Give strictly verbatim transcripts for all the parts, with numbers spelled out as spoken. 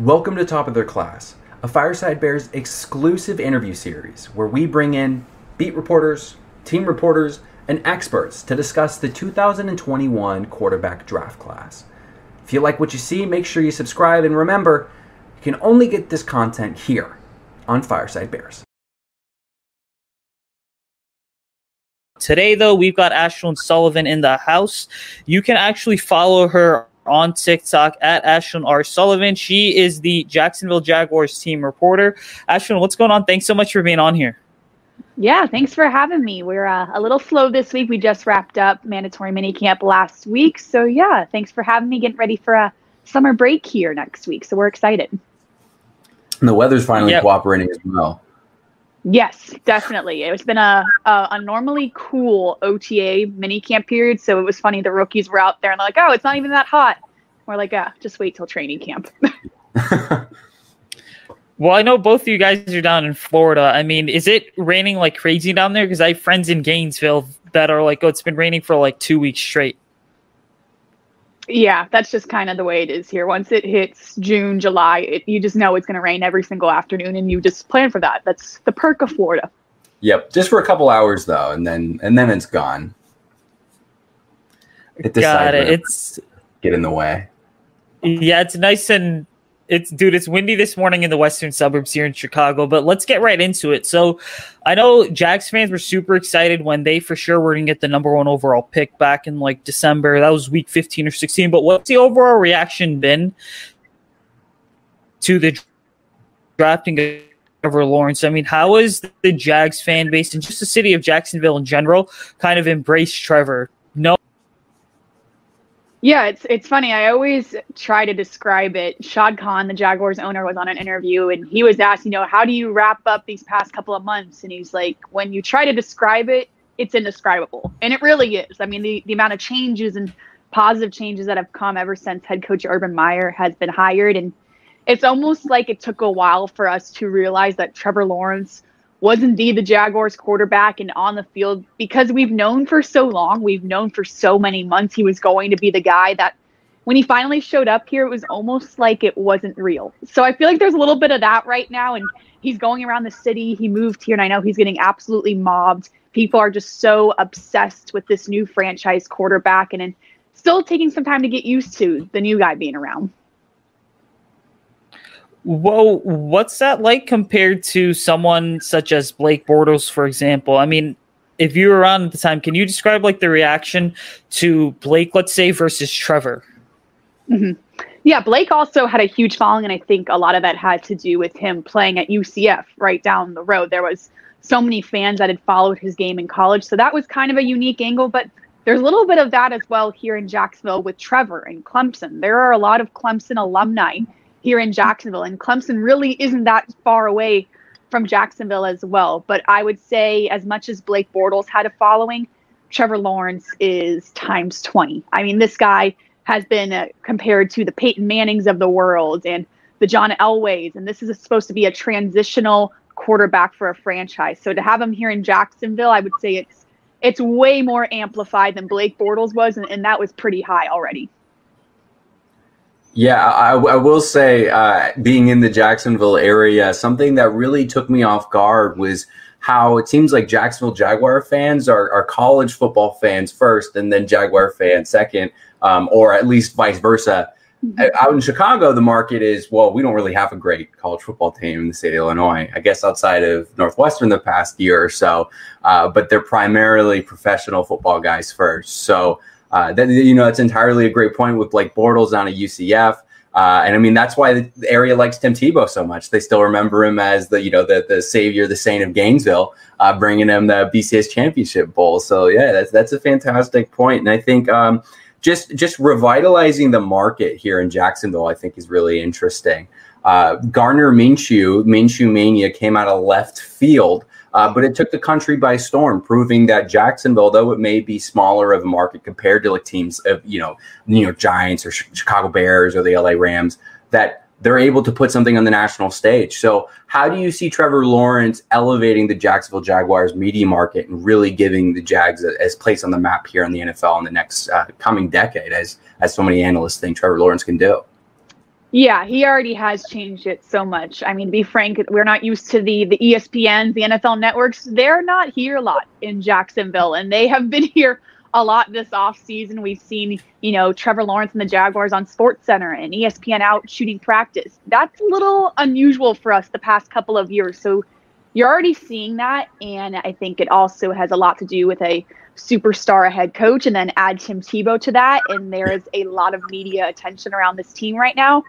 Welcome to Top of Their Class, a Fireside Bears exclusive interview series where we bring in beat reporters, team reporters, and experts to discuss the two thousand twenty-one quarterback draft class. If you like what you see, make sure you subscribe, and remember, you can only get this content here on Fireside Bears. Today, though, we've got Ashlyn R Sullivan in the house. You can actually follow her on TikTok at Ashlyn R Sullivan. She is the Jacksonville Jaguars team reporter. Ashlyn, what's going on? Thanks so much for being on here. Yeah, thanks for having me. We're uh, a little slow this week. We just wrapped up mandatory minicamp last week. So yeah, thanks for having me. Getting ready for a summer break here next week. So we're excited. And the weather's finally yep. cooperating as well. Yes, definitely. It's been a, a abnormally cool O T A minicamp period, so it was funny the rookies were out there and they're like, oh, it's not even that hot. We're like, ah, just wait till training camp. Well, I know both of you guys are down in Florida. I mean, is it raining like crazy down there? Because I have friends in Gainesville that are like, oh, it's been raining for like two weeks straight. Yeah, that's just kind of the way it is here. Once it hits June, July, it, you just know it's going to rain every single afternoon, and you just plan for that. That's the perk of Florida. Yep, just for a couple hours, though, and then and then it's gone. It Got it. It's get in the way. Yeah, it's nice and it's dude, it's windy this morning in the western suburbs here in Chicago, but let's get right into it. So I know Jags fans were super excited when they for sure were going to get the number one overall pick back in like December. That was week fifteen or sixteen. But what's the overall reaction been to the drafting of Trevor Lawrence? I mean, how is the Jags fan base and just the city of Jacksonville in general kind of embraced Trevor? No. Yeah, it's it's funny. I always try to describe it. Shad Khan, the Jaguars owner, was on an interview, and he was asked, you know, how do you wrap up these past couple of months? And he's like, when you try to describe it, it's indescribable. And it really is. I mean, the, the amount of changes and positive changes that have come ever since head coach Urban Meyer has been hired. And it's almost like it took a while for us to realize that Trevor Lawrence was indeed the Jaguars quarterback and on the field, because we've known for so long, we've known for so many months he was going to be the guy that when he finally showed up here, it was almost like it wasn't real. So I feel like there's a little bit of that right now, and he's going around the city. He moved here, and I know he's getting absolutely mobbed. People are just so obsessed with this new franchise quarterback, and, and still taking some time to get used to the new guy being around. Whoa, what's that like compared to someone such as Blake Bortles, for example? I mean, if you were around at the time, can you describe like the reaction to Blake, let's say, versus Trevor? Mm-hmm. Yeah, Blake also had a huge following, and I think a lot of that had to do with him playing at U C F right down the road. There was so many fans that had followed his game in college, so that was kind of a unique angle, but there's a little bit of that as well here in Jacksonville with Trevor and Clemson. There are a lot of Clemson alumni here in Jacksonville, and Clemson really isn't that far away from Jacksonville as well. But I would say as much as Blake Bortles had a following, Trevor Lawrence is times twenty. I mean, this guy has been uh, compared to the Peyton Mannings of the world and the John Elways, and this is supposed to be a transitional quarterback for a franchise. So to have him here in Jacksonville, I would say it's it's way more amplified than Blake Bortles was, and, and that was pretty high already. Yeah, I, I will say uh, being in the Jacksonville area, something that really took me off guard was how it seems like Jacksonville Jaguar fans are, are college football fans first and then Jaguar fans second, um, or at least vice versa. Mm-hmm. Out in Chicago, the market is, well, we don't really have a great college football team in the state of Illinois, I guess outside of Northwestern the past year or so, uh, but they're primarily professional football guys first. So Uh, that, you know, that's entirely a great point with Blake Bortles down at U C F. Uh, and I mean, that's why the area likes Tim Tebow so much. They still remember him as the, you know, the, the savior, the saint of Gainesville, uh, bringing him the B C S championship bowl. So yeah, that's, that's a fantastic point. And I think um, just, just revitalizing the market here in Jacksonville, I think is really interesting. Uh, Gardner Minshew, Minshew Mania came out of left field. Uh, but it took the country by storm, proving that Jacksonville, though it may be smaller of a market compared to like teams of, you know, New York Giants or Chicago Bears or the L A Rams, that they're able to put something on the national stage. So how do you see Trevor Lawrence elevating the Jacksonville Jaguars media market and really giving the Jags a, a place on the map here in the N F L in the next uh, coming decade, as as so many analysts think Trevor Lawrence can do? Yeah, he already has changed it so much. I mean, to be frank, we're not used to the the E S P Ns, the N F L networks. They're not here a lot in Jacksonville, and they have been here a lot this offseason. We've seen, you know, Trevor Lawrence and the Jaguars on SportsCenter and E S P N out shooting practice. That's a little unusual for us the past couple of years. So you're already seeing that, and I think it also has a lot to do with a superstar head coach, and then add Tim Tebow to that, and there is a lot of media attention around this team right now.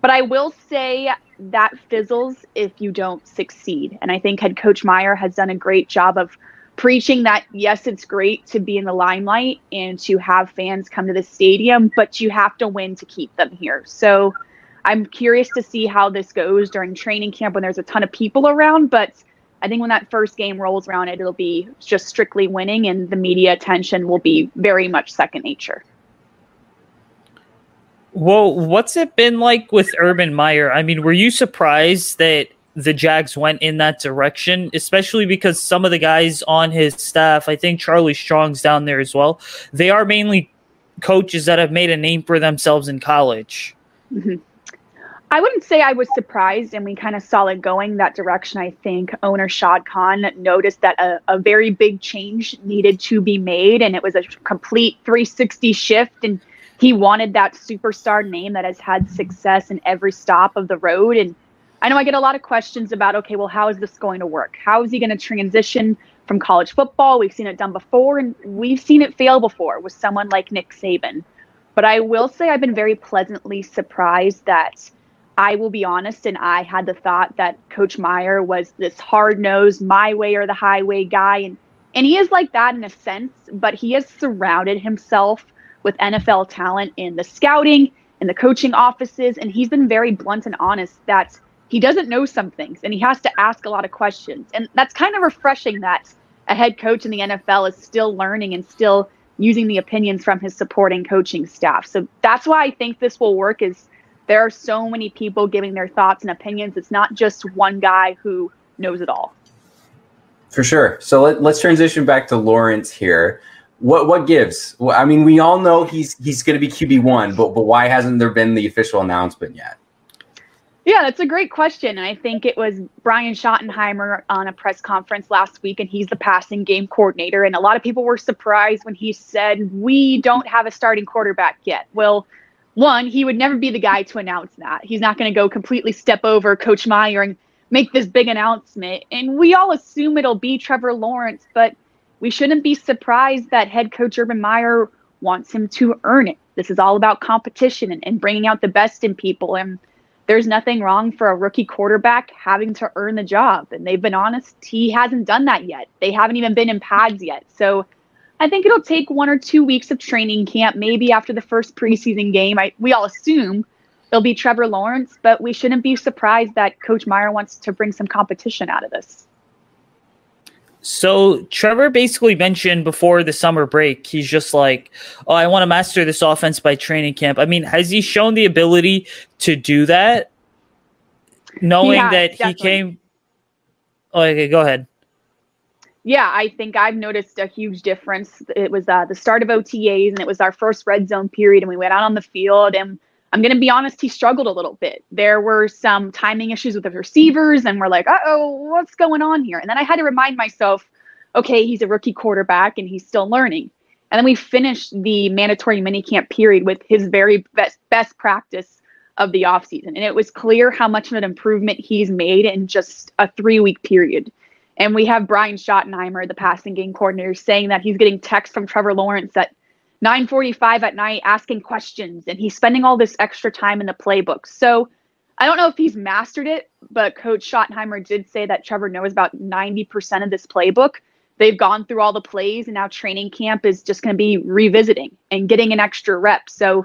But I will say that fizzles if you don't succeed, and I think head coach Meyer has done a great job of preaching that, yes, it's great to be in the limelight and to have fans come to the stadium, but you have to win to keep them here. So I'm curious to see how this goes during training camp when there's a ton of people around. But I think when that first game rolls around, it'll be just strictly winning, and the media attention will be very much second nature. Well, what's it been like with Urban Meyer? I mean, were you surprised that the Jags went in that direction, especially because some of the guys on his staff, I think Charlie Strong's down there as well, they are mainly coaches that have made a name for themselves in college? Mm-hmm. I wouldn't say I was surprised, and we kind of saw it going that direction. I think owner Shad Khan noticed that a, a very big change needed to be made, and it was a complete three sixty shift, and he wanted that superstar name that has had success in every stop of the road. And I know I get a lot of questions about, okay, well, how is this going to work? How is he going to transition from college football? We've seen it done before, and we've seen it fail before with someone like Nick Saban. But I will say I've been very pleasantly surprised that, I will be honest, and I had the thought that Coach Meyer was this hard-nosed, my way or the highway guy. And, and he is like that in a sense, but he has surrounded himself with N F L talent in the scouting and the coaching offices. And he's been very blunt and honest that he doesn't know some things, and he has to ask a lot of questions. And that's kind of refreshing that a head coach in the N F L is still learning and still using the opinions from his supporting coaching staff. So that's why I think this will work, is there are so many people giving their thoughts and opinions. It's not just one guy who knows it all. For sure. So let, let's transition back to Lawrence here. What what gives? Well, I mean, we all know he's he's going to be Q B one, but, but why hasn't there been the official announcement yet? Yeah, that's a great question. I think it was Brian Schottenheimer on a press conference last week, and he's the passing game coordinator. And a lot of people were surprised when he said, we don't have a starting quarterback yet. Well, one, he would never be the guy to announce that. He's not going to go completely step over Coach Meyer and make this big announcement. And we all assume it'll be Trevor Lawrence, but we shouldn't be surprised that head coach Urban Meyer wants him to earn it. This is all about competition and, and bringing out the best in people. And there's nothing wrong for a rookie quarterback having to earn the job. And they've been honest, he hasn't done that yet. They haven't even been in pads yet. So I think it'll take one or two weeks of training camp, maybe after the first preseason game. I, we all assume it'll be Trevor Lawrence, but we shouldn't be surprised that Coach Meyer wants to bring some competition out of this. So Trevor basically mentioned before the summer break, he's just like, oh, I want to master this offense by training camp. I mean, has he shown the ability to do that? Knowing yeah, that definitely. he came. Oh, okay, go ahead. Yeah, I think I've noticed a huge difference. It was uh, the start of O T As, and it was our first red zone period, and we went out on the field. And I'm going to be honest, he struggled a little bit. There were some timing issues with the receivers, and we're like, uh-oh, what's going on here? And then I had to remind myself, okay, he's a rookie quarterback, and he's still learning. And then we finished the mandatory minicamp period with his very best, best practice of the offseason. And it was clear how much of an improvement he's made in just a three-week period. And we have Brian Schottenheimer, the passing game coordinator, saying that he's getting texts from Trevor Lawrence at nine forty-five at night asking questions, and he's spending all this extra time in the playbook. So I don't know if he's mastered it, but Coach Schottenheimer did say that Trevor knows about ninety percent of this playbook. They've gone through all the plays, and now training camp is just going to be revisiting and getting an extra rep. So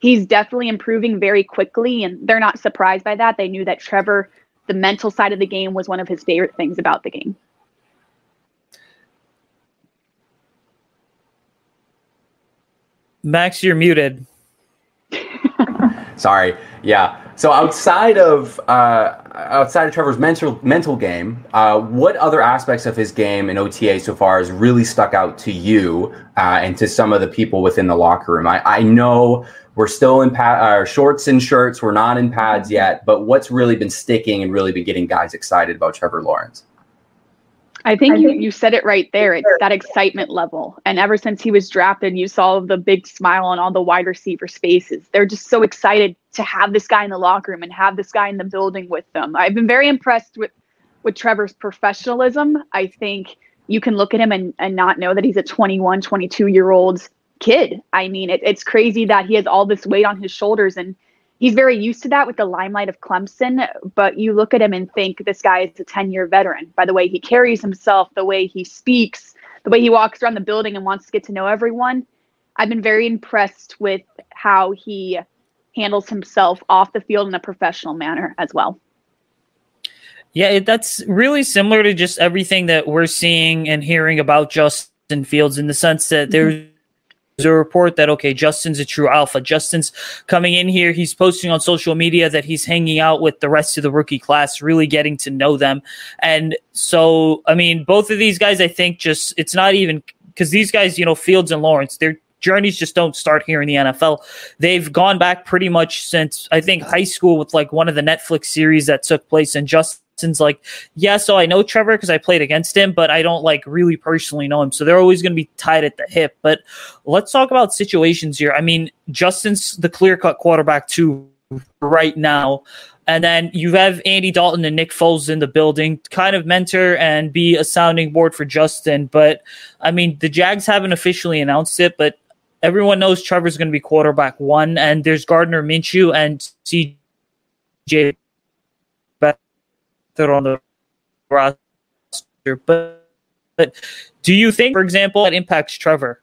he's definitely improving very quickly, and they're not surprised by that. They knew that Trevor, the mental side of the game was one of his favorite things about the game. Max, you're muted. Sorry. Yeah. So outside of uh, outside of Trevor's mental mental game, uh, what other aspects of his game in O T A so far has really stuck out to you uh, and to some of the people within the locker room? I, I know we're still in pad, uh, shorts and shirts. We're not in pads yet. But what's really been sticking and really been getting guys excited about Trevor Lawrence? I think, I think you, you said it right there. It's that excitement level. And ever since he was drafted, you saw the big smile on all the wide receiver faces. They're just so excited to have this guy in the locker room and have this guy in the building with them. I've been very impressed with, with Trevor's professionalism. I think you can look at him and, and not know that he's a twenty-one, twenty-two-year-old kid. I mean, it, it's crazy that he has all this weight on his shoulders, and he's very used to that with the limelight of Clemson, but you look at him and think this guy is a ten-year veteran. By the way he carries himself, the way he speaks, the way he walks around the building and wants to get to know everyone. I've been very impressed with how he handles himself off the field in a professional manner as well. Yeah, it, that's really similar to just everything that we're seeing and hearing about Justin Fields, in the sense that there's mm-hmm. a report that, okay, Justin's a true alpha. Justin's coming in here. He's posting on social media that he's hanging out with the rest of the rookie class, really getting to know them. And so, I mean, both of these guys, I think just, it's not even because these guys, you know, Fields and Lawrence, their journeys just don't start here in the N F L. They've gone back pretty much since, I think, high school with like one of the Netflix series that took place, and Justin like, yeah, so I know Trevor because I played against him, but I don't like really personally know him. So they're always going to be tied at the hip. But let's talk about situations here. I mean, Justin's the clear-cut quarterback too right now. And then you have Andy Dalton and Nick Foles in the building, kind of mentor and be a sounding board for Justin. But, I mean, the Jags haven't officially announced it, but everyone knows Trevor's going to be quarterback one. And there's Gardner Minshew and C J on the roster, but, but do you think, for example, that impacts Trevor?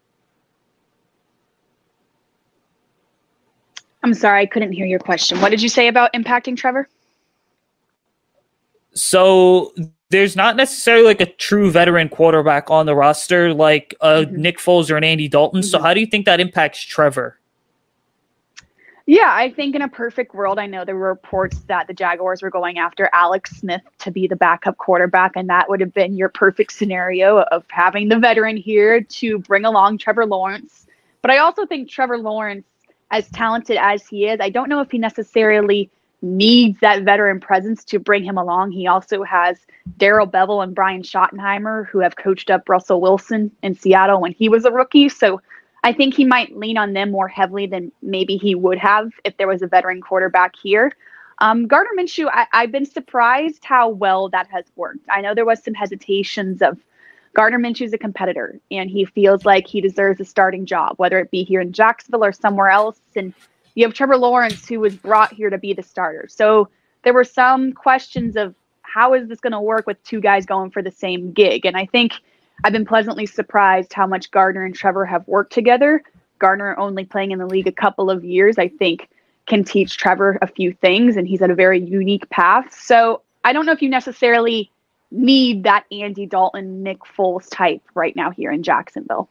I'm sorry, I couldn't hear your question. What did you say about impacting Trevor? So there's not necessarily like a true veteran quarterback on the roster like a mm-hmm. Nick Foles or an Andy Dalton. Mm-hmm. So how do you think that impacts Trevor? Yeah, I think in a perfect world, I know there were reports that the Jaguars were going after Alex Smith to be the backup quarterback, and that would have been your perfect scenario of having the veteran here to bring along Trevor Lawrence. But I also think Trevor Lawrence, as talented as he is, I don't know if he necessarily needs that veteran presence to bring him along. He also has Daryl Bevell and Brian Schottenheimer, who have coached up Russell Wilson in Seattle when he was a rookie, so I think he might lean on them more heavily than maybe he would have if there was a veteran quarterback here. Um, Gardner Minshew, I, I've been surprised how well that has worked. I know there was some hesitations of Gardner Minshew's a competitor, and he feels like he deserves a starting job, whether it be here in Jacksonville or somewhere else. And you have Trevor Lawrence, who was brought here to be the starter. So there were some questions of how is this going to work with two guys going for the same gig? And I think I've been pleasantly surprised how much Gardner and Trevor have worked together. Gardner, only playing in the league a couple of years, I think can teach Trevor a few things, and he's at a very unique path. So I don't know if you necessarily need that Andy Dalton, Nick Foles type right now here in Jacksonville.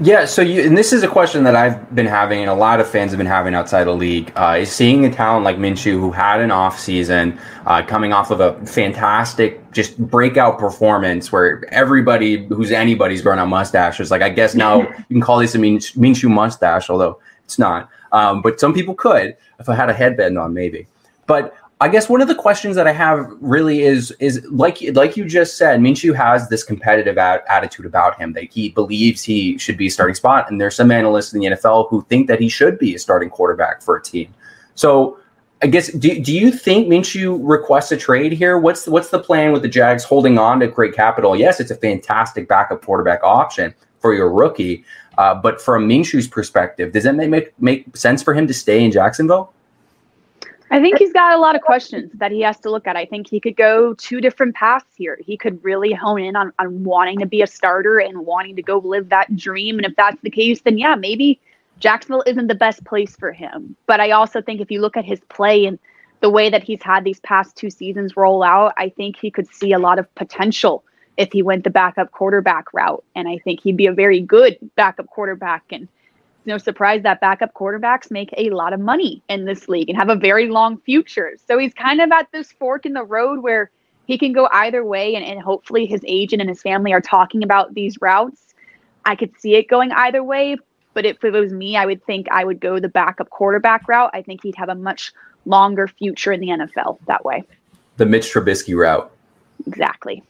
Yeah, so you, and this is a question that I've been having and a lot of fans have been having outside the league, uh, is seeing a talent like Minshew, who had an offseason uh, coming off of a fantastic just breakout performance where everybody who's anybody's growing a mustache is like, I guess now you can call this a Minshew mustache, although it's not. Um, but some people could if I had a headband on, maybe. But I guess one of the questions that I have really is, is like like you just said, Minshew has this competitive ad- attitude about him that he believes he should be a starting spot. And there's some analysts in the N F L who think that he should be a starting quarterback for a team. So I guess, do, do you think Minshew requests a trade here? What's, what's the plan with the Jags holding on to great capital? Yes, it's a fantastic backup quarterback option for your rookie. Uh, but from Minshew's perspective, does that make, make, make sense for him to stay in Jacksonville? I think he's got a lot of questions that he has to look at. I think he could go two different paths here. He could really hone in on, on wanting to be a starter and wanting to go live that dream. And if that's the case, then yeah, maybe Jacksonville isn't the best place for him. But I also think if you look at his play and the way that he's had these past two seasons roll out, I think he could see a lot of potential if he went the backup quarterback route. And I think he'd be a very good backup quarterback. And no surprise that backup quarterbacks make a lot of money in this league and have a very long future. So he's kind of at this fork in the road where he can go either way, and, and hopefully his agent and his family are talking about these routes. I could see it going either way, but if it was me, I would think I would go the backup quarterback route. I think he'd have a much longer future in the N F L that way. The Mitch Trubisky route. Exactly.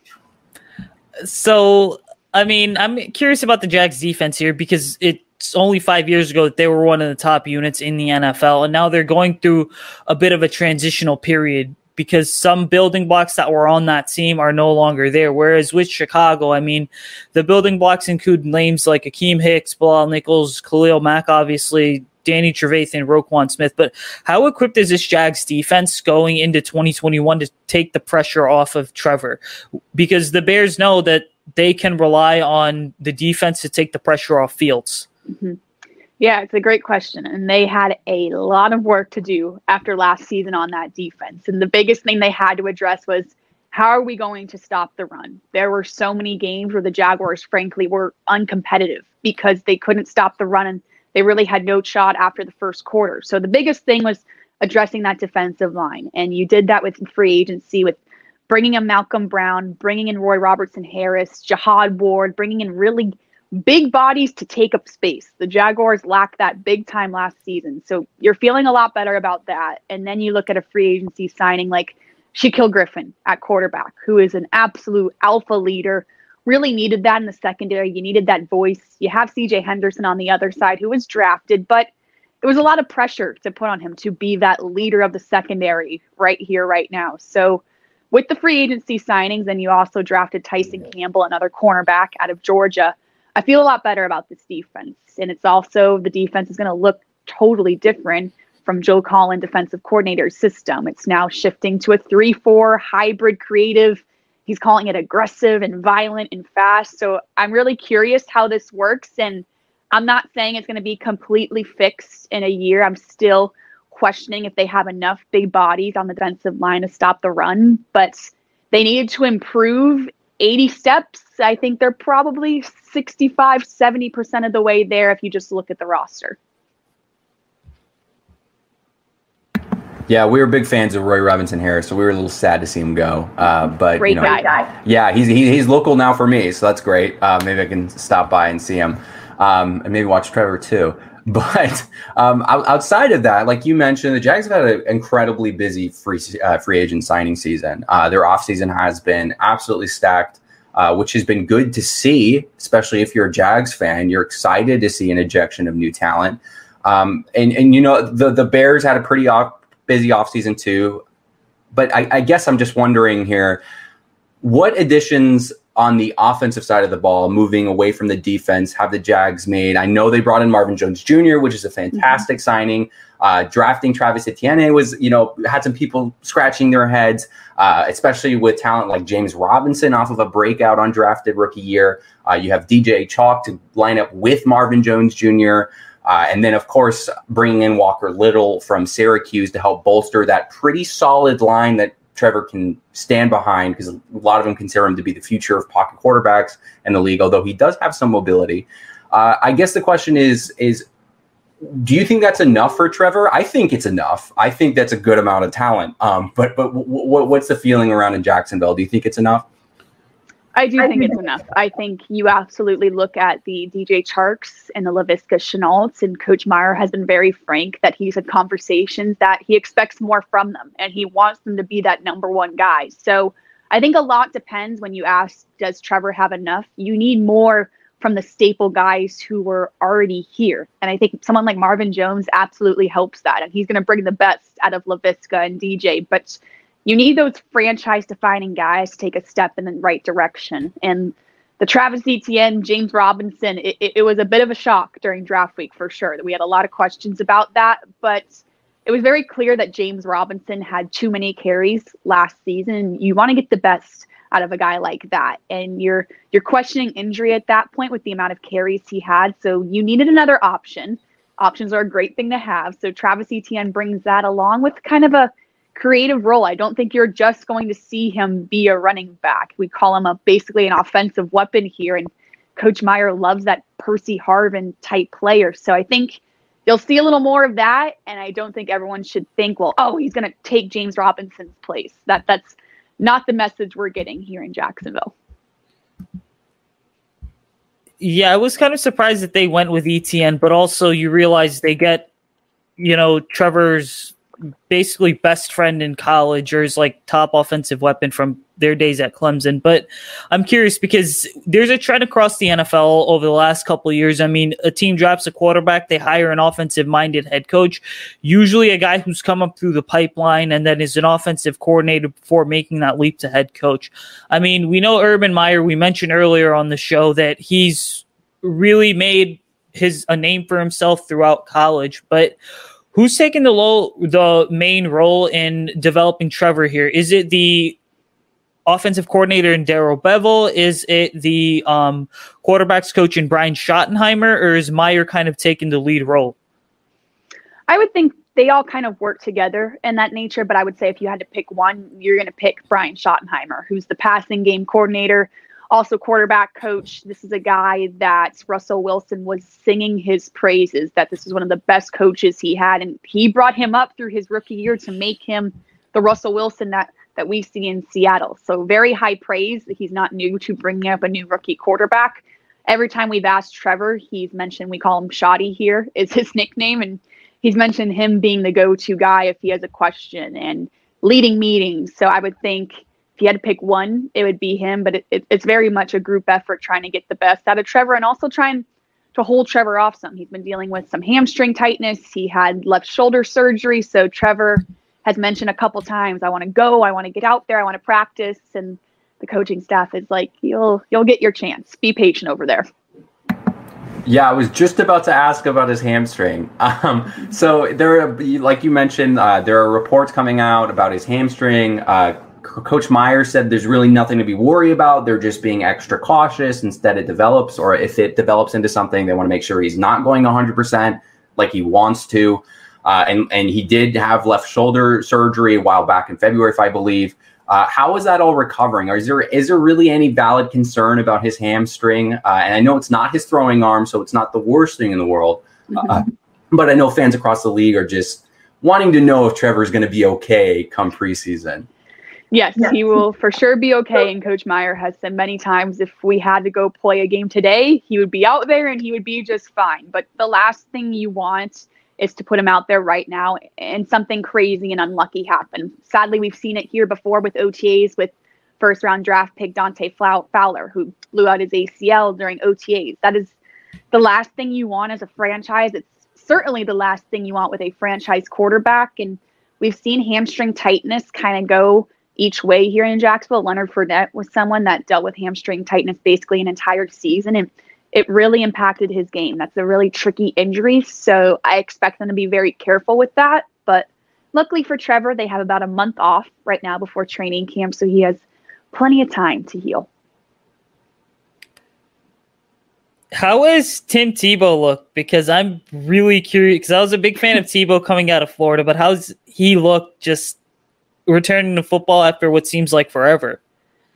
So, I mean, I'm curious about the Jags defense here because it, It's only five years ago that they were one of the top units in the N F L, and now they're going through a bit of a transitional period because some building blocks that were on that team are no longer there. Whereas with Chicago, I mean, the building blocks include names like Akeem Hicks, Bilal Nichols, Khalil Mack, obviously, Danny Trevathan, Roquan Smith. But how equipped is this Jags defense going into twenty twenty-one to take the pressure off of Trevor? Because the Bears know that they can rely on the defense to take the pressure off Fields. Mm-hmm. Yeah, it's a great question. And they had a lot of work to do after last season on that defense. And the biggest thing they had to address was, how are we going to stop the run? There were so many games where the Jaguars, frankly, were uncompetitive because they couldn't stop the run. And they really had no shot after the first quarter. So the biggest thing was addressing that defensive line. And you did that with free agency, with bringing in Malcolm Brown, bringing in Roy Robertson-Harris, Jihad Ward, bringing in really big bodies to take up space. The Jaguars lacked that big time last season. So you're feeling a lot better about that. And then you look at a free agency signing like Shaquille Griffin at quarterback, who is an absolute alpha leader. Really needed that in the secondary. You needed that voice. You have C J Henderson on the other side, who was drafted, but it was a lot of pressure to put on him to be that leader of the secondary right here, right now. So with the free agency signings, and you also drafted Tyson Campbell, another cornerback out of Georgia, I feel a lot better about this defense. And it's also, the defense is going to look totally different from Joe Collins' defensive coordinator's system. It's now shifting to a three four hybrid creative. He's calling it aggressive and violent and fast. So I'm really curious how this works. And I'm not saying it's going to be completely fixed in a year. I'm still questioning if they have enough big bodies on the defensive line to stop the run. But they needed to improve eighty steps. I think they're probably sixty-five, seventy percent of the way there if you just look at the roster. Yeah, we were big fans of Roy Robinson-Harris, so we were a little sad to see him go. Uh, but great you know, guy. Yeah, he's he, he's local now for me, so that's great. Uh, maybe I can stop by and see him, um, and maybe watch Trevor too. But um, outside of that, like you mentioned, the Jags have had an incredibly busy free uh, free agent signing season. Uh, their offseason has been absolutely stacked, uh, which has been good to see, especially if you're a Jags fan. You're excited to see an injection of new talent. Um, and, and, you know, the, the Bears had a pretty off, busy offseason too. But I, I guess I'm just wondering here, what additions on the offensive side of the ball, moving away from the defense, have the Jags made? I know they brought in Marvin Jones Junior, which is a fantastic mm-hmm. signing. Uh, drafting Travis Etienne was, you know, had some people scratching their heads, uh, especially with talent like James Robinson off of a breakout undrafted rookie year. Uh, you have D J Chalk to line up with Marvin Jones Junior, uh, and then, of course, bringing in Walker Little from Syracuse to help bolster that pretty solid line that Trevor can stand behind, because a lot of them consider him to be the future of pocket quarterbacks in the league, although he does have some mobility. Uh, I guess the question is, is do you think that's enough for Trevor? I think it's enough. I think that's a good amount of talent. Um, but but w- w- what's the feeling around in Jacksonville? Do you think it's enough? I do think it's enough. I think you absolutely look at the D J Charks and the Laviska Shenaults, and Coach Meyer has been very frank that he's had conversations that he expects more from them, and he wants them to be that number one guy. So I think a lot depends when you ask, does Trevor have enough? You need more from the staple guys who were already here. And I think someone like Marvin Jones absolutely helps that. And he's going to bring the best out of Laviska and D J, but you need those franchise-defining guys to take a step in the right direction. And the Travis Etienne, James Robinson, it, it, it was a bit of a shock during draft week for sure. That we had a lot of questions about that. But it was very clear that James Robinson had too many carries last season. You want to get the best out of a guy like that. And you're you're questioning injury at that point with the amount of carries he had. So you needed another option. Options are a great thing to have. So Travis Etienne brings that along with kind of a creative role. I don't think you're just going to see him be a running back. We call him a basically an offensive weapon here, and Coach Meyer loves that Percy Harvin type player. So I think you'll see a little more of that. And I don't think everyone should think, well, oh, he's going to take James Robinson's place. That that's not the message we're getting here in Jacksonville. Yeah, I was kind of surprised that they went with Etienne, but also you realize they get, you know, Trevor's basically best friend in college, or is like top offensive weapon from their days at Clemson. But I'm curious because there's a trend across the N F L over the last couple of years. I mean, a team drops a quarterback, they hire an offensive minded head coach, usually a guy who's come up through the pipeline and then is an offensive coordinator before making that leap to head coach. I mean, we know Urban Meyer, we mentioned earlier on the show that he's really made his a name for himself throughout college, but who's taking the low, the main role in developing Trevor here? Is it the offensive coordinator in Daryl Bevell? Is it the um, quarterbacks coach in Brian Schottenheimer? Or is Meyer kind of taking the lead role? I would think they all kind of work together in that nature. But I would say if you had to pick one, you're going to pick Brian Schottenheimer, who's the passing game coordinator, also quarterback coach. This is a guy that Russell Wilson was singing his praises, that this was one of the best coaches he had. And he brought him up through his rookie year to make him the Russell Wilson that, that we see in Seattle. So very high praise. He's not new to bringing up a new rookie quarterback. Every time we've asked Trevor, he's mentioned, we call him Shoddy here, is his nickname. And he's mentioned him being the go-to guy if he has a question and leading meetings. So I would think if you had to pick one, it would be him, but it, it, it's very much a group effort trying to get the best out of Trevor and also trying to hold Trevor off some. He's been dealing with some hamstring tightness. He had left shoulder surgery. So Trevor has mentioned a couple times, I want to go, I want to get out there, I want to practice. And the coaching staff is like, you'll, you'll get your chance. Be patient over there. Yeah, I was just about to ask about his hamstring. Um, so there are, like you mentioned, uh, there are reports coming out about his hamstring. uh, Coach Meyer said there's really nothing to be worried about. They're just being extra cautious. Instead, it develops, or if it develops into something, they want to make sure he's not going one hundred percent like he wants to. Uh, and, and he did have left shoulder surgery a while back in February, if I believe. Uh, how is that all recovering? Or is there is there really any valid concern about his hamstring? Uh, and I know it's not his throwing arm, so it's not the worst thing in the world. Mm-hmm. Uh, but I know fans across the league are just wanting to know if Trevor's going to be okay come preseason. Yes, he will for sure be okay. And Coach Meyer has said many times, if we had to go play a game today, he would be out there and he would be just fine. But the last thing you want is to put him out there right now and something crazy and unlucky happen. Sadly, we've seen it here before with O T As, with first round draft pick Dante Fowler, who blew out his A C L during O T As. That is the last thing you want as a franchise. It's certainly the last thing you want with a franchise quarterback. And we've seen hamstring tightness kind of go each way here in Jacksonville. Leonard Fournette was someone that dealt with hamstring tightness basically an entire season, and it really impacted his game. That's a really tricky injury, so I expect them to be very careful with that. But luckily for Trevor, they have about a month off right now before training camp, so he has plenty of time to heal. How is Tim Tebow look? Because I'm really curious, because I was a big fan of Tebow coming out of Florida, but how's he look just returning to football after what seems like forever?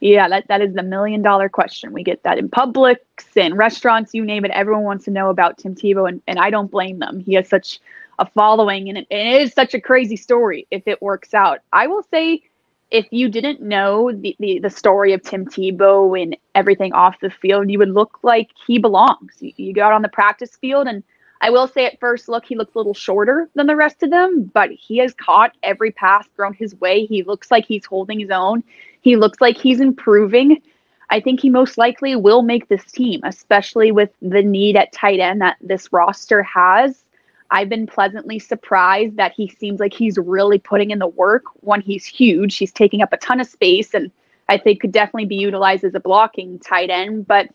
Yeah, that, that is the million dollar question. We get that in Publix and restaurants, you name it. Everyone wants to know about Tim Tebow, and, and I don't blame them. He has such a following, and it, and it is such a crazy story if it works out. I will say, if you didn't know the, the, the story of Tim Tebow and everything off the field, you would look like he belongs. You, you go out on the practice field, and I will say at first look, he looks a little shorter than the rest of them, but he has caught every pass thrown his way. He looks like he's holding his own. He looks like he's improving. I think he most likely will make this team, especially with the need at tight end that this roster has. I've been pleasantly surprised that he seems like he's really putting in the work. One, he's huge. He's taking up a ton of space, and I think could definitely be utilized as a blocking tight end, but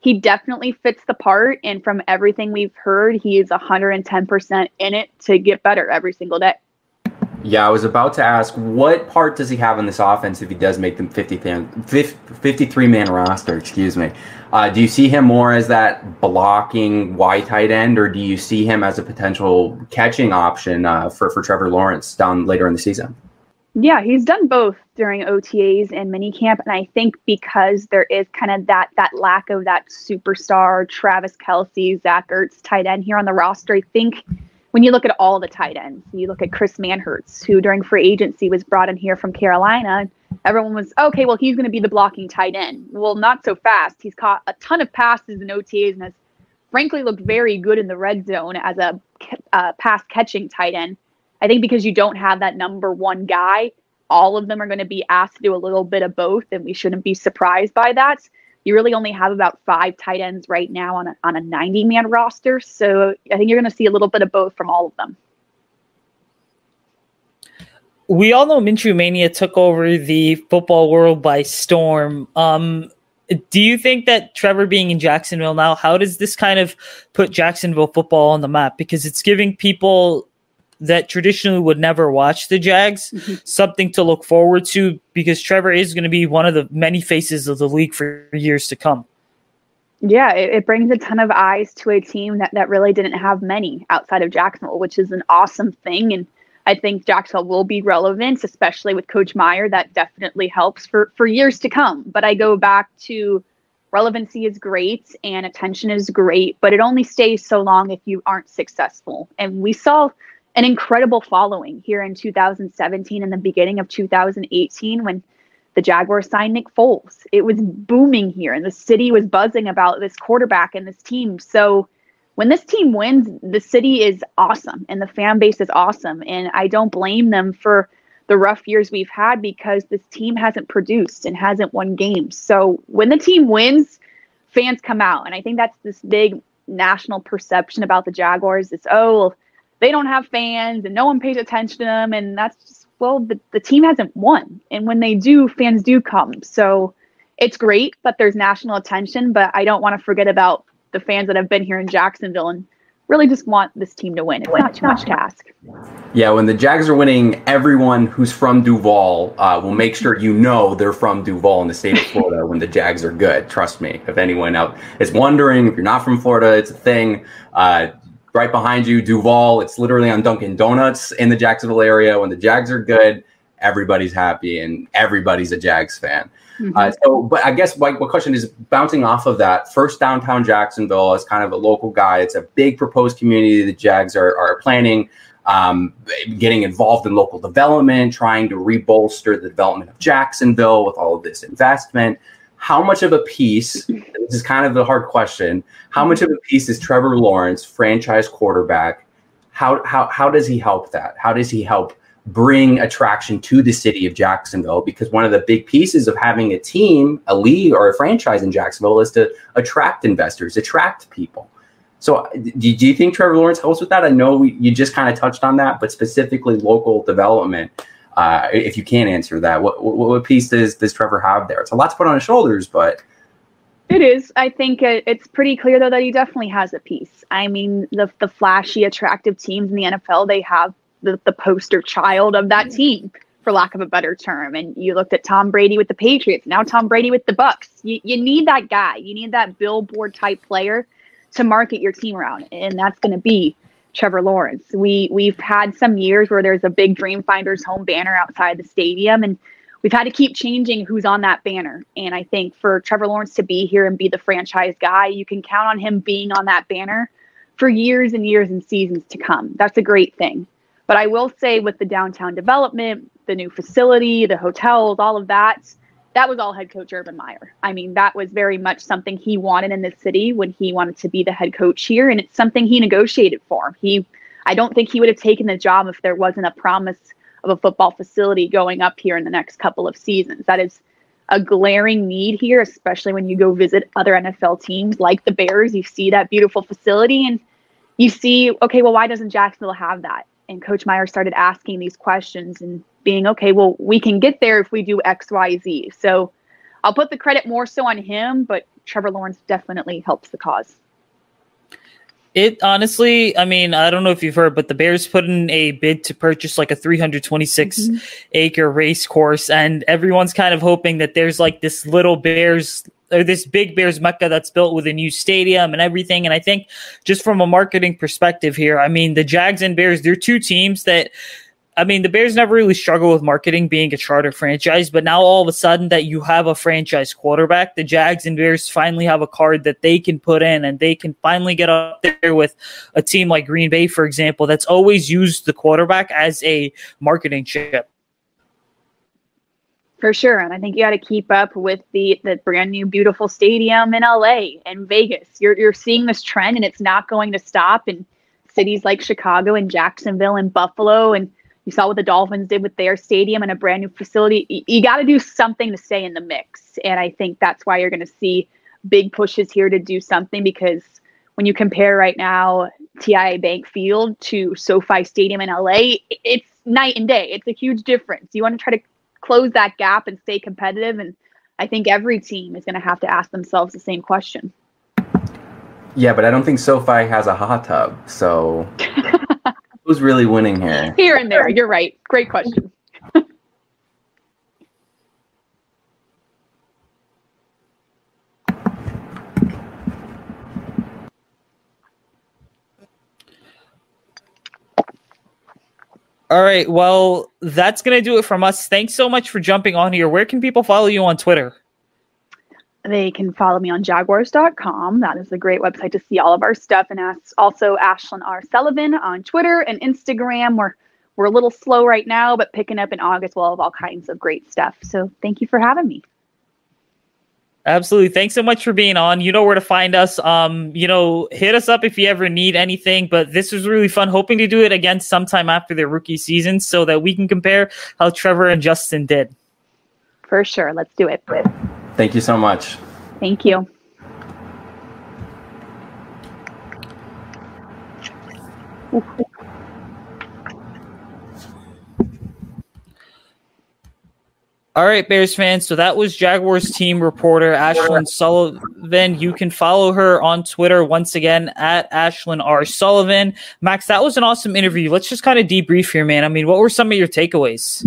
he definitely fits the part, and from everything we've heard, he is one hundred ten percent in it to get better every single day. Yeah, I was about to ask, what part does he have in this offense if he does make them fifty-three-man roster? Excuse me. Uh, do you see him more as that blocking wide tight end, or do you see him as a potential catching option uh, for, for Trevor Lawrence down later in the season? Yeah, he's done both during O T As and minicamp, and I think because there is kind of that that lack of that superstar Travis Kelce, Zach Ertz tight end here on the roster. I think when you look at all the tight ends, you look at Chris Manhertz, who during free agency was brought in here from Carolina. Everyone was, okay, well, he's going to be the blocking tight end. Well, not so fast. He's caught a ton of passes in O T As and has frankly looked very good in the red zone as a uh, pass-catching tight end. I think because you don't have that number one guy, all of them are going to be asked to do a little bit of both, and we shouldn't be surprised by that. You really only have about five tight ends right now on a, on a ninety-man roster, so I think you're going to see a little bit of both from all of them. We all know Minshew Mania took over the football world by storm. Um, do you think that Trevor being in Jacksonville now, how does this kind of put Jacksonville football on the map? Because it's giving people that traditionally would never watch the Jags, mm-hmm. something to look forward to, because Trevor is going to be one of the many faces of the league for years to come. Yeah, it, it brings a ton of eyes to a team that, that really didn't have many outside of Jacksonville, which is an awesome thing. And I think Jacksonville will be relevant, especially with Coach Meyer. That definitely helps for, for years to come. But I go back to relevancy is great and attention is great, but it only stays so long if you aren't successful. And we saw an incredible following here in two thousand seventeen and the beginning of two thousand eighteen when the Jaguars signed Nick Foles. It was booming here, and the city was buzzing about this quarterback and this team. So when this team wins, the city is awesome, and the fan base is awesome. And I don't blame them for the rough years we've had because this team hasn't produced and hasn't won games. So when the team wins, fans come out. And I think that's this big national perception about the Jaguars. It's, oh, they don't have fans and no one pays attention to them. And that's just, well, the, the team hasn't won. And when they do, fans do come. So it's great that there's national attention, but I don't want to forget about the fans that have been here in Jacksonville and really just want this team to win. It's not too much to ask. Yeah, when the Jags are winning, everyone who's from Duval uh, will make sure you know they're from Duval in the state of Florida when the Jags are good. Trust me, if anyone out is wondering, if you're not from Florida, it's a thing. Uh, Right behind you, Duval. It's literally on Dunkin' Donuts in the Jacksonville area. When the Jags are good, everybody's happy and everybody's a Jags fan. Mm-hmm. Uh, so, but I guess my, my question is bouncing off of that. First, downtown Jacksonville as kind of a local guy. It's a big proposed community that Jags are, are planning, um, getting involved in local development, trying to rebolster the development of Jacksonville with all of this investment. How much of a piece, this is kind of the hard question, how much of a piece is Trevor Lawrence, franchise quarterback? How how how does he help that? How does he help bring attraction to the city of Jacksonville? Because one of the big pieces of having a team, a league, or a franchise in Jacksonville is to attract investors, attract people. So do, do you think Trevor Lawrence helps with that? I know we, you just kind of touched on that, but specifically local development. Uh, if you can't answer that, what, what what piece does does Trevor have there? It's a lot to put on his shoulders, but it is. I think it, it's pretty clear though that he definitely has a piece. I mean, the the flashy, attractive teams in the N F L, they have the, the poster child of that team, for lack of a better term. And you looked at Tom Brady with the Patriots, now Tom Brady with the Bucs. You you need that guy. You need that billboard type player to market your team around, and that's going to be Trevor Lawrence. We we've had some years where there's a big Dream Finders home banner outside the stadium, and we've had to keep changing who's on that banner. And I think for Trevor Lawrence to be here and be the franchise guy, you can count on him being on that banner for years and years and seasons to come. That's a great thing. But I will say with the downtown development, the new facility, the hotels, all of that, that was all head coach Urban Meyer. I mean, that was very much something he wanted in the city when he wanted to be the head coach here. And it's something he negotiated for. He, I don't think he would have taken the job if there wasn't a promise of a football facility going up here in the next couple of seasons. That is a glaring need here, especially when you go visit other N F L teams like the Bears. You see that beautiful facility and you see, okay, well, why doesn't Jacksonville have that? And Coach Meyer started asking these questions and being, okay, well, we can get there if we do X, Y, Z. So I'll put the credit more so on him, but Trevor Lawrence definitely helps the cause. It honestly, I mean, I don't know if you've heard, but the Bears put in a bid to purchase like a three hundred twenty-six acre mm-hmm. race course. And everyone's kind of hoping that there's like this little Bears or this big Bears Mecca that's built with a new stadium and everything. And I think just from a marketing perspective here, I mean, the Jags and Bears, they're two teams that I mean, the Bears never really struggle with marketing, being a charter franchise, but now all of a sudden that you have a franchise quarterback, the Jags and Bears finally have a card that they can put in, and they can finally get up there with a team like Green Bay, for example, that's always used the quarterback as a marketing chip. For sure, and I think you got to keep up with the, the brand new beautiful stadium in L A and Vegas. You're you're seeing this trend, and it's not going to stop in cities like Chicago and Jacksonville and Buffalo, and you saw what the Dolphins did with their stadium and a brand new facility. You, you got to do something to stay in the mix, and I think that's why you're going to see big pushes here to do something, because when you compare right now T I A Bank Field to SoFi Stadium in L A, it's night and day. It's a huge difference. You want to try to close that gap and stay competitive. And I think every team is going to have to ask themselves the same question. Yeah, but I don't think SoFi has a hot tub. So who's really winning here? Here and there. You're right. Great question. All right, well, that's going to do it from us. Thanks so much for jumping on here. Where can people follow you on Twitter? They can follow me on jaguars dot com. That is a great website to see all of our stuff. And that's also Ashlyn R Sullivan on Twitter and Instagram. We're, we're a little slow right now, but picking up in August, we'll have all kinds of great stuff. So thank you for having me. Absolutely. Thanks so much for being on. You know where to find us. Um, you know, hit us up if you ever need anything, but this was really fun. Hoping to do it again sometime after their rookie season so that we can compare how Trevor and Justin did. For sure. Let's do it. Thank you so much. Thank you. Ooh. All right, Bears fans. So that was Jaguars team reporter Ashlyn Sullivan. You can follow her on Twitter once again at Ashlyn R Sullivan. Max, that was an awesome interview. Let's just kind of debrief here, man. I mean, what were some of your takeaways?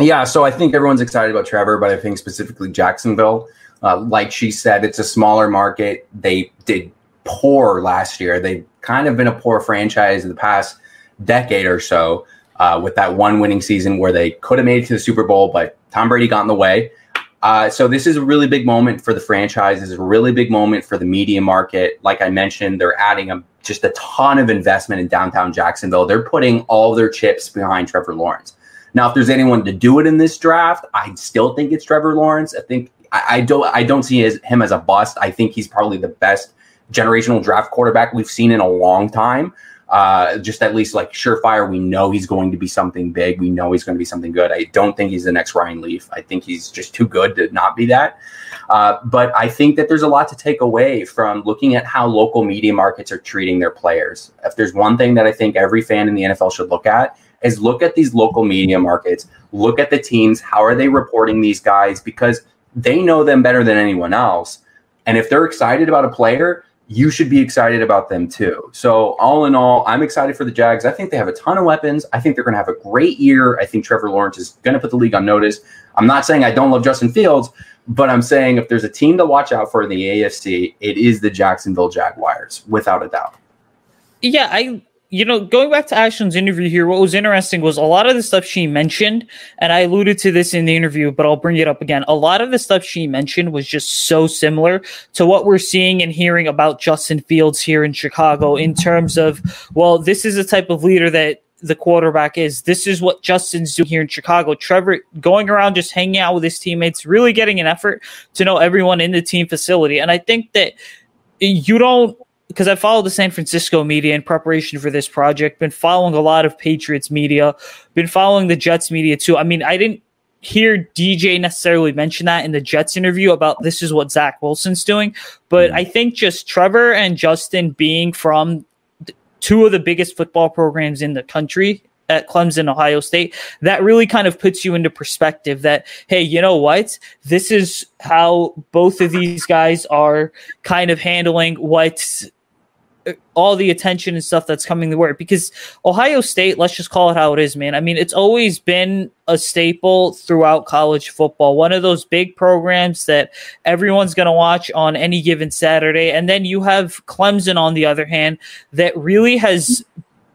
Yeah, so I think everyone's excited about Trevor, but I think specifically Jacksonville. Uh, like she said, it's a smaller market. They did poor last year. They've kind of been a poor franchise in the past decade or so. Uh, with that one winning season where they could have made it to the Super Bowl, but Tom Brady got in the way. Uh, so this is a really big moment for the franchise. This is a really big moment for the media market. Like I mentioned, they're adding a, just a ton of investment in downtown Jacksonville. They're putting all their chips behind Trevor Lawrence. Now, if there's anyone to do it in this draft, I still think it's Trevor Lawrence. I think I, I don't I don't see his, him as a bust. I think he's probably the best generational draft quarterback we've seen in a long time. Uh, just at least like surefire. We know he's going to be something big. We know he's going to be something good. I don't think he's the next Ryan Leaf. I think he's just too good to not be that. Uh, but I think that there's a lot to take away from looking at how local media markets are treating their players. If there's one thing that I think every fan in the N F L should look at is look at these local media markets, look at the teams. How are they reporting these guys? Because they know them better than anyone else. And if they're excited about a player, you should be excited about them too. So all in all, I'm excited for the Jags. I think they have a ton of weapons. I think they're going to have a great year. I think Trevor Lawrence is going to put the league on notice. I'm not saying I don't love Justin Fields, but I'm saying if there's a team to watch out for in the A F C, it is the Jacksonville Jaguars, without a doubt. Yeah, I... You know, going back to Ashlyn's interview here, what was interesting was a lot of the stuff she mentioned, and I alluded to this in the interview, but I'll bring it up again. A lot of the stuff she mentioned was just so similar to what we're seeing and hearing about Justin Fields here in Chicago in terms of, well, this is the type of leader that the quarterback is. This is what Justin's doing here in Chicago. Trevor going around just hanging out with his teammates, really getting an effort to know everyone in the team facility. And I think that you don't because I followed the San Francisco media in preparation for this project, been following a lot of Patriots media, been following the Jets media too. I mean, I didn't hear D J necessarily mention that in the Jets interview about this is what Zach Wilson's doing, but I think just Trevor and Justin being from two of the biggest football programs in the country at Clemson, Ohio State, that really kind of puts you into perspective that, hey, you know what? This is how both of these guys are kind of handling what's all the attention and stuff that's coming to work, because Ohio State, let's just call it how it is, man. I mean, it's always been a staple throughout college football. One of those big programs that everyone's going to watch on any given Saturday. And then you have Clemson on the other hand, that really has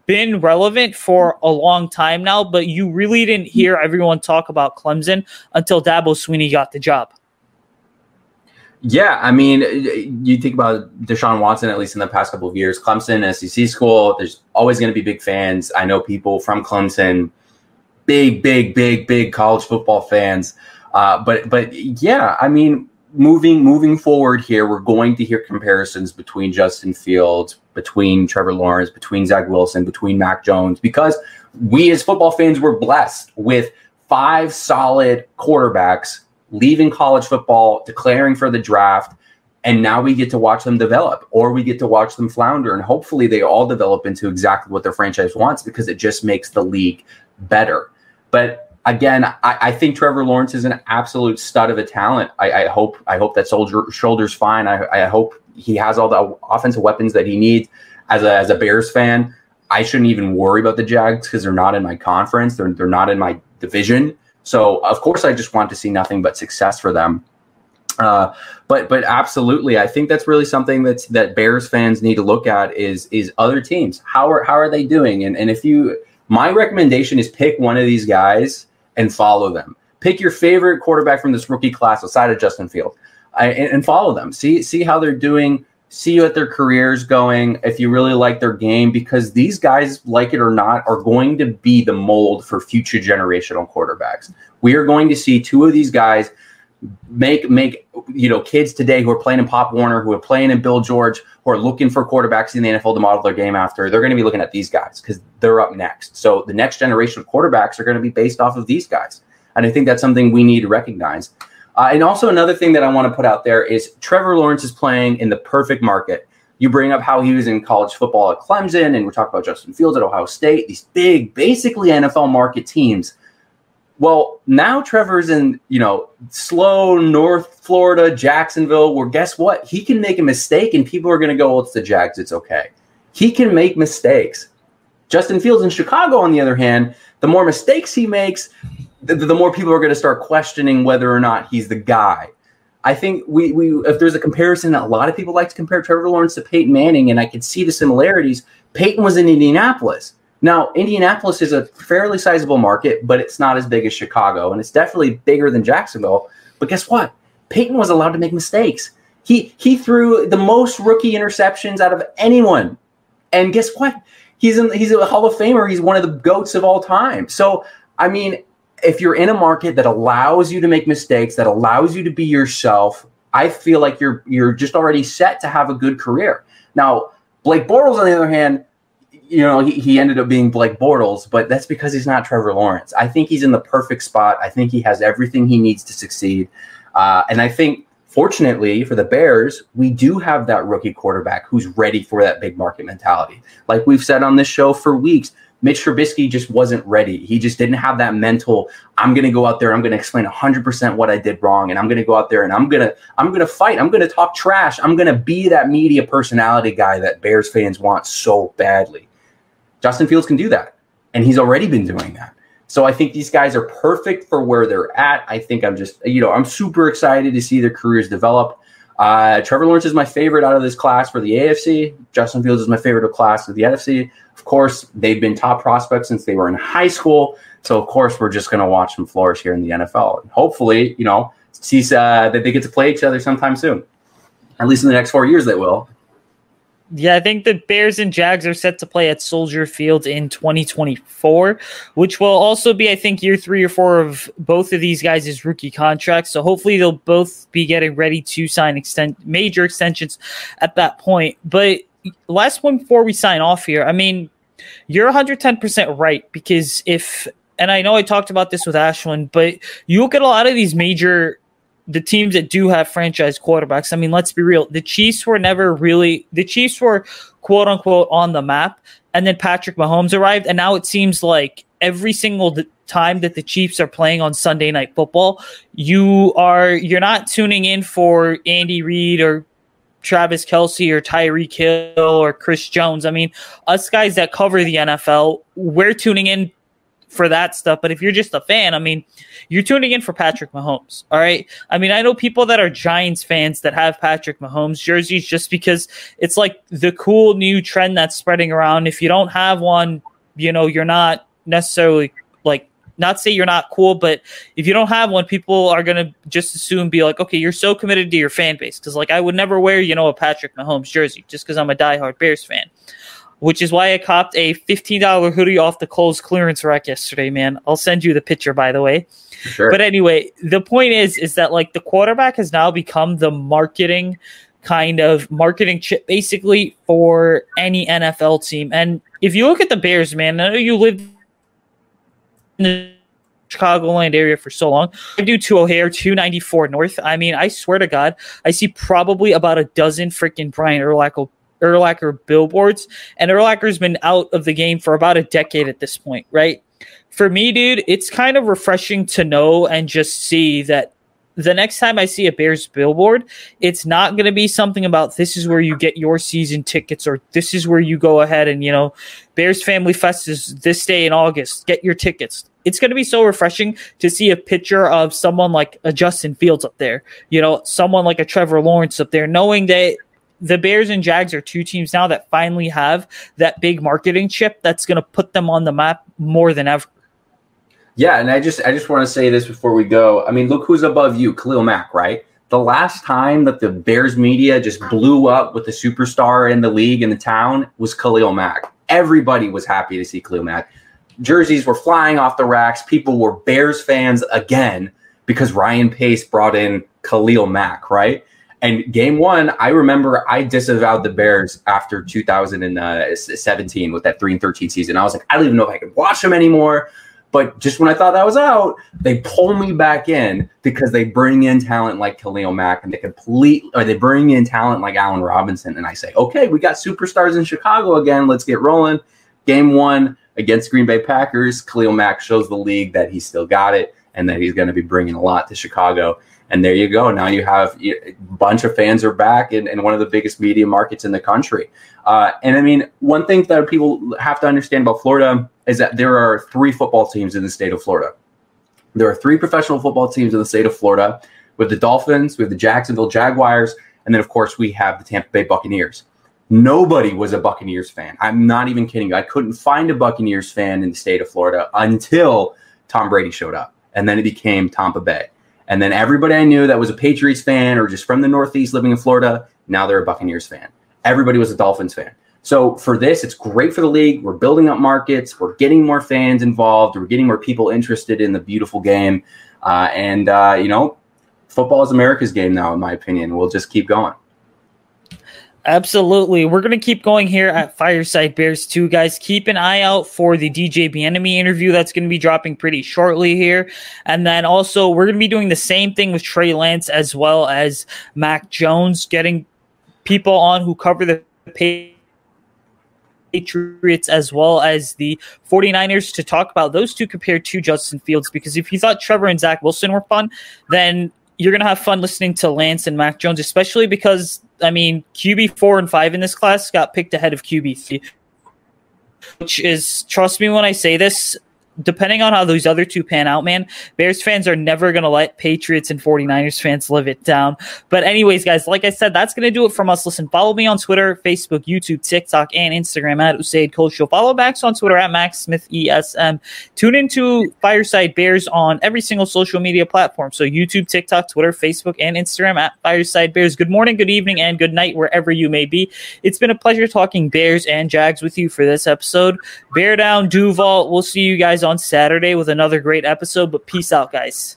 been relevant for a long time now, but you really didn't hear everyone talk about Clemson until Dabo Swinney got the job. Yeah, I mean, you think about Deshaun Watson, at least in the past couple of years, Clemson, S E C school, there's always going to be big fans. I know people from Clemson, big, big, big, big college football fans. Uh, but, but yeah, I mean, moving moving forward here, we're going to hear comparisons between Justin Fields, between Trevor Lawrence, between Zach Wilson, between Mac Jones, because we as football fans were blessed with five solid quarterbacks leaving college football, declaring for the draft, and now we get to watch them develop, or we get to watch them flounder, and hopefully they all develop into exactly what their franchise wants, because it just makes the league better. But again, I, I think Trevor Lawrence is an absolute stud of a talent. I, I hope I hope that soldier, shoulder's fine. I, I hope he has all the offensive weapons that he needs. As a, as a Bears fan, I shouldn't even worry about the Jags because they're not in my conference. They're, they're not in my division. So, of course, I just want to see nothing but success for them. Uh, but but absolutely, I think that's really something that's, that Bears fans need to look at is is other teams. How are how are they doing? And and if you – my recommendation is pick one of these guys and follow them. Pick your favorite quarterback from this rookie class outside of Justin Fields uh, and, and follow them. See, see how they're doing. See what their career's going, if you really like their game, because these guys, like it or not, are going to be the mold for future generational quarterbacks. We are going to see two of these guys make make you know kids today who are playing in Pop Warner, who are playing in Bill George, who are looking for quarterbacks in the N F L to model their game after. They're going to be looking at these guys because they're up next. So the next generation of quarterbacks are going to be based off of these guys. And I think that's something we need to recognize. Uh, and also another thing that I want to put out there is Trevor Lawrence is playing in the perfect market. You bring up how he was in college football at Clemson, and we're talking about Justin Fields at Ohio State, these big, basically N F L market teams. Well, now Trevor's in, you know, slow North Florida, Jacksonville, where guess what? He can make a mistake, and people are going to go, well, it's the Jags, it's okay. He can make mistakes. Justin Fields in Chicago, on the other hand, the more mistakes he makes – The, the more people are going to start questioning whether or not he's the guy. I think we, we if there's a comparison, a lot of people like to compare Trevor Lawrence to Peyton Manning, and I can see the similarities. Peyton was in Indianapolis. Now, Indianapolis is a fairly sizable market, but it's not as big as Chicago, and it's definitely bigger than Jacksonville. But guess what? Peyton was allowed to make mistakes. He he threw the most rookie interceptions out of anyone. And guess what? He's, in, he's a Hall of Famer. He's one of the GOATs of all time. So, I mean, if you're in a market that allows you to make mistakes, that allows you to be yourself, I feel like you're you're just already set to have a good career. Now, Blake Bortles, on the other hand, you know, he, he ended up being Blake Bortles, but that's because he's not Trevor Lawrence. I think he's in the perfect spot. I think he has everything he needs to succeed. Uh, and I think, fortunately for the Bears, we do have that rookie quarterback who's ready for that big market mentality. Like we've said on this show for weeks, Mitch Trubisky just wasn't ready. He just didn't have that mental, I'm going to go out there, I'm going to explain one hundred percent what I did wrong, and I'm going to go out there and I'm going to I'm going to fight. I'm going to talk trash. I'm going to be that media personality guy that Bears fans want so badly. Justin Fields can do that, and he's already been doing that. So I think these guys are perfect for where they're at. I think I'm just, you know, I'm super excited to see their careers develop. Uh, Trevor Lawrence is my favorite out of this class for the A F C. Justin Fields is my favorite of class of the N F C. Of course, they've been top prospects since they were in high school. So, of course, we're just going to watch them flourish here in the N F L. And hopefully, you know, see uh, that they get to play each other sometime soon. At least in the next four years, they will. Yeah, I think the Bears and Jags are set to play at Soldier Field in twenty twenty-four, which will also be, I think, year three or four of both of these guys' rookie contracts. So hopefully they'll both be getting ready to sign extend major extensions at that point. But last one before we sign off here, I mean, you're one hundred ten percent right, because if – and I know I talked about this with Ashlyn, but you look at a lot of these major – the teams that do have franchise quarterbacks, I mean, let's be real. The Chiefs were never really – the Chiefs were, quote, unquote, on the map, and then Patrick Mahomes arrived, and now it seems like every single time that the Chiefs are playing on Sunday Night Football, you are – you're not tuning in for Andy Reid or Travis Kelce or Tyreek Hill or Chris Jones. I mean, us guys that cover the N F L, we're tuning in for that stuff. But if you're just a fan, I mean, you're tuning in for Patrick Mahomes. All right. I mean, I know people that are Giants fans that have Patrick Mahomes jerseys just because it's like the cool new trend that's spreading around. If you don't have one, you know, you're not necessarily like, not say you're not cool, but if you don't have one, people are going to just assume, be like, okay, you're so committed to your fan base. Because, like, I would never wear, you know, a Patrick Mahomes jersey just because I'm a diehard Bears fan, which is why I copped a fifteen dollars hoodie off the Kohl's clearance rack yesterday, man. I'll send you the picture, by the way. Sure. But anyway, the point is, is that, like, the quarterback has now become the marketing kind of marketing chip, basically, for any N F L team. And if you look at the Bears, man, I know you live in the Chicagoland area for so long. I do to O'Hare, two ninety-four North. I mean, I swear to God, I see probably about a dozen freaking Brian Urlacher, Urlacher billboards. And Urlacher's been out of the game for about a decade at this point, right? For me, dude, it's kind of refreshing to know and just see that the next time I see a Bears billboard, it's not going to be something about this is where you get your season tickets or this is where you go ahead and, you know, Bears Family Fest is this day in August. Get your tickets. It's going to be so refreshing to see a picture of someone like a Justin Fields up there, you know, someone like a Trevor Lawrence up there, knowing that the Bears and Jags are two teams now that finally have that big marketing chip that's going to put them on the map more than ever. Yeah, and I just I just want to say this before we go. I mean, look who's above you, Khalil Mack, right? The last time that the Bears media just blew up with the superstar in the league in the town was Khalil Mack. Everybody was happy to see Khalil Mack. Jerseys were flying off the racks. People were Bears fans again because Ryan Pace brought in Khalil Mack, right? And game one, I remember I disavowed the Bears after two thousand seventeen with that three and thirteen season. I was like, I don't even know if I can watch them anymore. But just when I thought that was out, they pull me back in because they bring in talent like Khalil Mack and they complete, or they bring in talent like Allen Robinson. And I say, okay, we got superstars in Chicago again. Let's get rolling. Game one against Green Bay Packers, Khalil Mack shows the league that he's still got it and that he's going to be bringing a lot to Chicago. And there you go. Now you have a bunch of fans are back in, in one of the biggest media markets in the country. Uh, and, I mean, one thing that people have to understand about Florida is that there are three football teams in the state of Florida. There are three professional football teams in the state of Florida. We have the Dolphins, we have the Jacksonville Jaguars, and then, of course, we have the Tampa Bay Buccaneers. Nobody was a Buccaneers fan. I'm not even kidding you. I couldn't find a Buccaneers fan in the state of Florida until Tom Brady showed up, and then it became Tampa Bay. And then everybody I knew that was a Patriots fan or just from the Northeast living in Florida, now they're a Buccaneers fan. Everybody was a Dolphins fan. So for this, it's great for the league. We're building up markets. We're getting more fans involved. We're getting more people interested in the beautiful game. Uh, and, uh, you know, football is America's game now, in my opinion. We'll just keep going. Absolutely. We're going to keep going here at Fireside Bears too, guys. Keep an eye out for the D J Bieniemy interview that's going to be dropping pretty shortly here. And then also we're going to be doing the same thing with Trey Lance as well as Mac Jones, getting people on who cover the Patriots as well as the 49ers to talk about those two compared to Justin Fields. Because if you thought Trevor and Zach Wilson were fun, then you're going to have fun listening to Lance and Mac Jones, especially because I mean, Q B four and five in this class got picked ahead of Q B three, which is, trust me when I say this, depending on how those other two pan out, man, Bears fans are never going to let Patriots and 49ers fans live it down. But anyways, guys, like I said, that's going to do it from us. Listen, follow me on Twitter, Facebook, YouTube, TikTok, and Instagram at Usaid Cold Show. Follow Max on Twitter at Max Smith E S M. Tune into Fireside Bears on every single social media platform. So YouTube, TikTok, Twitter, Facebook, and Instagram at Fireside Bears. Good morning, good evening, and good night wherever you may be. It's been a pleasure talking Bears and Jags with you for this episode. Bear down, Duval. We'll see you guys on on Saturday with another great episode, but peace out, guys.